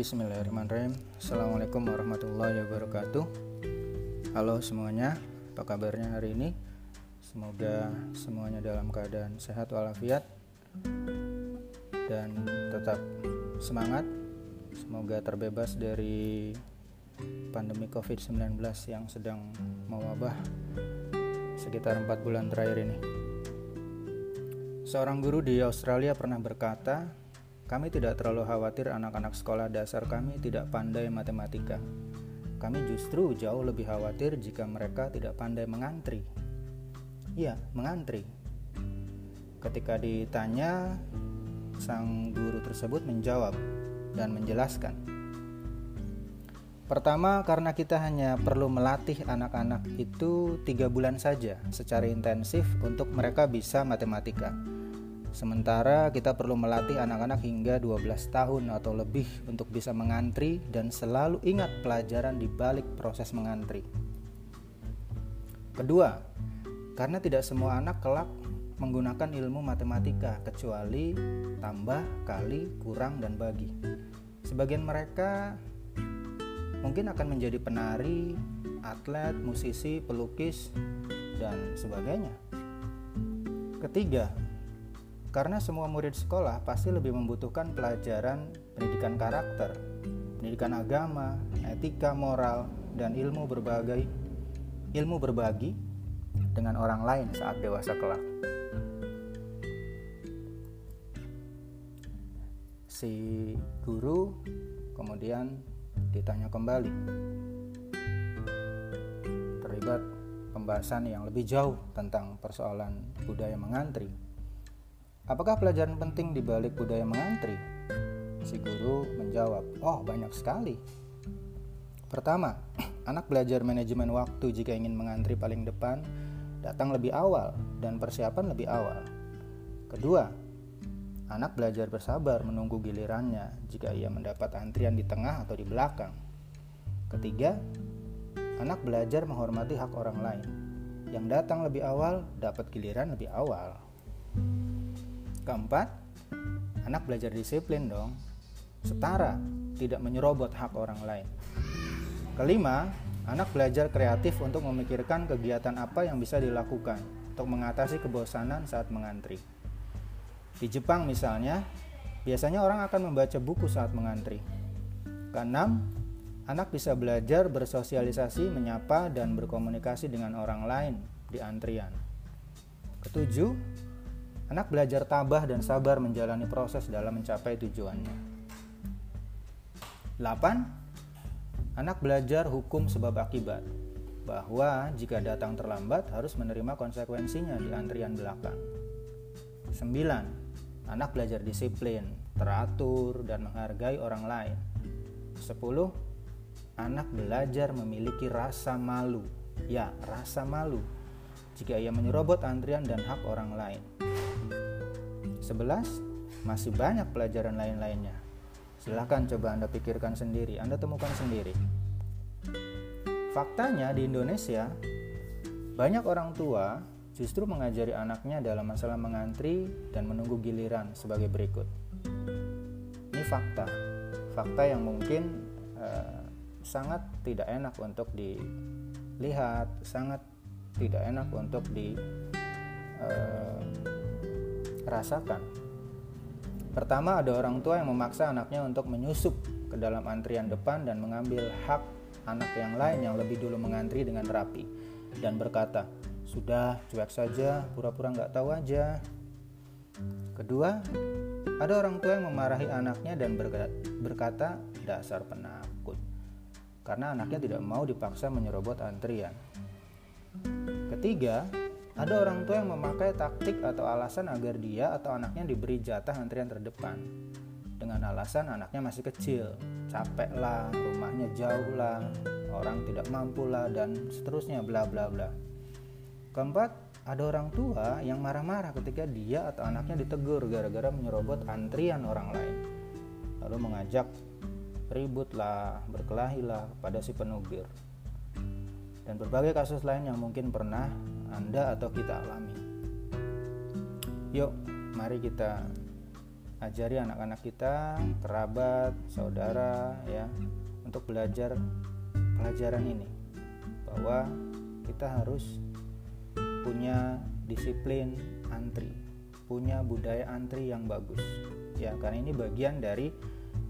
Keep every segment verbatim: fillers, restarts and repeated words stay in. Bismillahirrahmanirrahim. Assalamualaikum warahmatullahi wabarakatuh. Halo semuanya, apa kabarnya hari ini? Semoga semuanya dalam keadaan sehat walafiat dan tetap semangat. Semoga terbebas dari pandemi covid sembilan belas yang sedang mewabah sekitar empat bulan terakhir ini. Seorang guru di Australia pernah berkata, "Kami tidak terlalu khawatir anak-anak sekolah dasar kami tidak pandai matematika. Kami justru jauh lebih khawatir jika mereka tidak pandai mengantri." Ya, mengantri. Ketika ditanya, sang guru tersebut menjawab dan menjelaskan. Pertama, karena kita hanya perlu melatih anak-anak itu tiga bulan saja secara intensif untuk mereka bisa matematika. Sementara kita perlu melatih anak-anak hingga dua belas tahun atau lebih untuk bisa mengantri dan selalu ingat pelajaran di balik proses mengantri. Kedua, karena tidak semua anak kelak menggunakan ilmu matematika kecuali tambah, kali, kurang, dan bagi. Sebagian mereka mungkin akan menjadi penari, atlet, musisi, pelukis, dan sebagainya. Ketiga, karena semua murid sekolah pasti lebih membutuhkan pelajaran pendidikan karakter, pendidikan agama, etika, moral, dan ilmu berbagai ilmu berbagi dengan orang lain saat dewasa kelak. Si guru kemudian ditanya kembali, terlibat pembahasan yang lebih jauh tentang persoalan budaya mengantri. Apakah pelajaran penting di balik budaya mengantri? Si guru menjawab, "Oh, banyak sekali. Pertama, anak belajar manajemen waktu jika ingin mengantri paling depan, datang lebih awal, dan persiapan lebih awal. Kedua, anak belajar bersabar menunggu gilirannya jika ia mendapat antrian di tengah atau di belakang. Ketiga, anak belajar menghormati hak orang lain. Yang datang lebih awal, dapat giliran lebih awal. Keempat, anak belajar disiplin dong, setara, tidak menyerobot hak orang lain. Kelima, anak belajar kreatif untuk memikirkan kegiatan apa yang bisa dilakukan untuk mengatasi kebosanan saat mengantri. Di Jepang misalnya, biasanya orang akan membaca buku saat mengantri. Keenam, anak bisa belajar bersosialisasi, menyapa, dan berkomunikasi dengan orang lain di antrian. Ketujuh, anak belajar tabah dan sabar menjalani proses dalam mencapai tujuannya. delapan. Anak belajar hukum sebab akibat, bahwa jika datang terlambat harus menerima konsekuensinya di antrian belakang. sembilan. Anak belajar disiplin, teratur, dan menghargai orang lain. sepuluh. Anak belajar memiliki rasa malu. Ya, rasa malu jika ia menyerobot antrian dan hak orang lain. sebelas. Masih banyak pelajaran lain-lainnya. Silahkan coba Anda pikirkan sendiri, Anda temukan sendiri. Faktanya di Indonesia, banyak orang tua justru mengajari anaknya dalam masalah mengantri dan menunggu giliran sebagai berikut. Ini fakta. Fakta yang mungkin eh, sangat tidak enak untuk dilihat, sangat tidak enak untuk di... Eh, rasakan. Pertama, ada orang tua yang memaksa anaknya untuk menyusup ke dalam antrian depan dan mengambil hak anak yang lain yang lebih dulu mengantri dengan rapi dan berkata, "Sudah, cuek saja, pura-pura nggak tahu aja." Kedua, ada orang tua yang memarahi anaknya dan berkata, "Dasar penakut," karena anaknya tidak mau dipaksa menyerobot antrian. Ketiga, ada orang tua yang memakai taktik atau alasan agar dia atau anaknya diberi jatah antrian terdepan. Dengan alasan anaknya masih kecil, capek lah, rumahnya jauh lah, orang tidak mampu lah, dan seterusnya bla bla bla. Keempat, ada orang tua yang marah-marah ketika dia atau anaknya ditegur gara-gara menyerobot antrian orang lain. Lalu mengajak ribut lah, berkelahi lah pada si penubir. Dan berbagai kasus lain yang mungkin pernah Anda atau kita alami. Yuk, mari kita ajari anak-anak kita, kerabat, saudara, ya, untuk belajar pelajaran ini, bahwa kita harus punya disiplin antri, punya budaya antri yang bagus, ya, karena ini bagian dari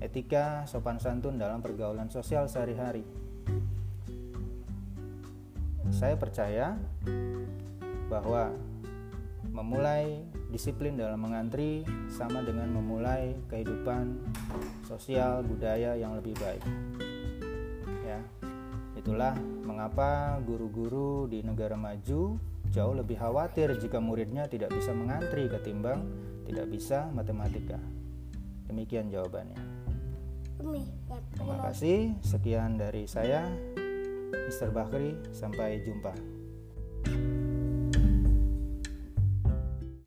etika sopan santun dalam pergaulan sosial sehari-hari. Saya percaya bahwa memulai disiplin dalam mengantri sama dengan memulai kehidupan sosial budaya yang lebih baik. Ya, itulah mengapa guru-guru di negara maju jauh lebih khawatir jika muridnya tidak bisa mengantri ketimbang tidak bisa matematika. Demikian jawabannya. Terima kasih, sekian dari saya, mister Bakri, sampai jumpa.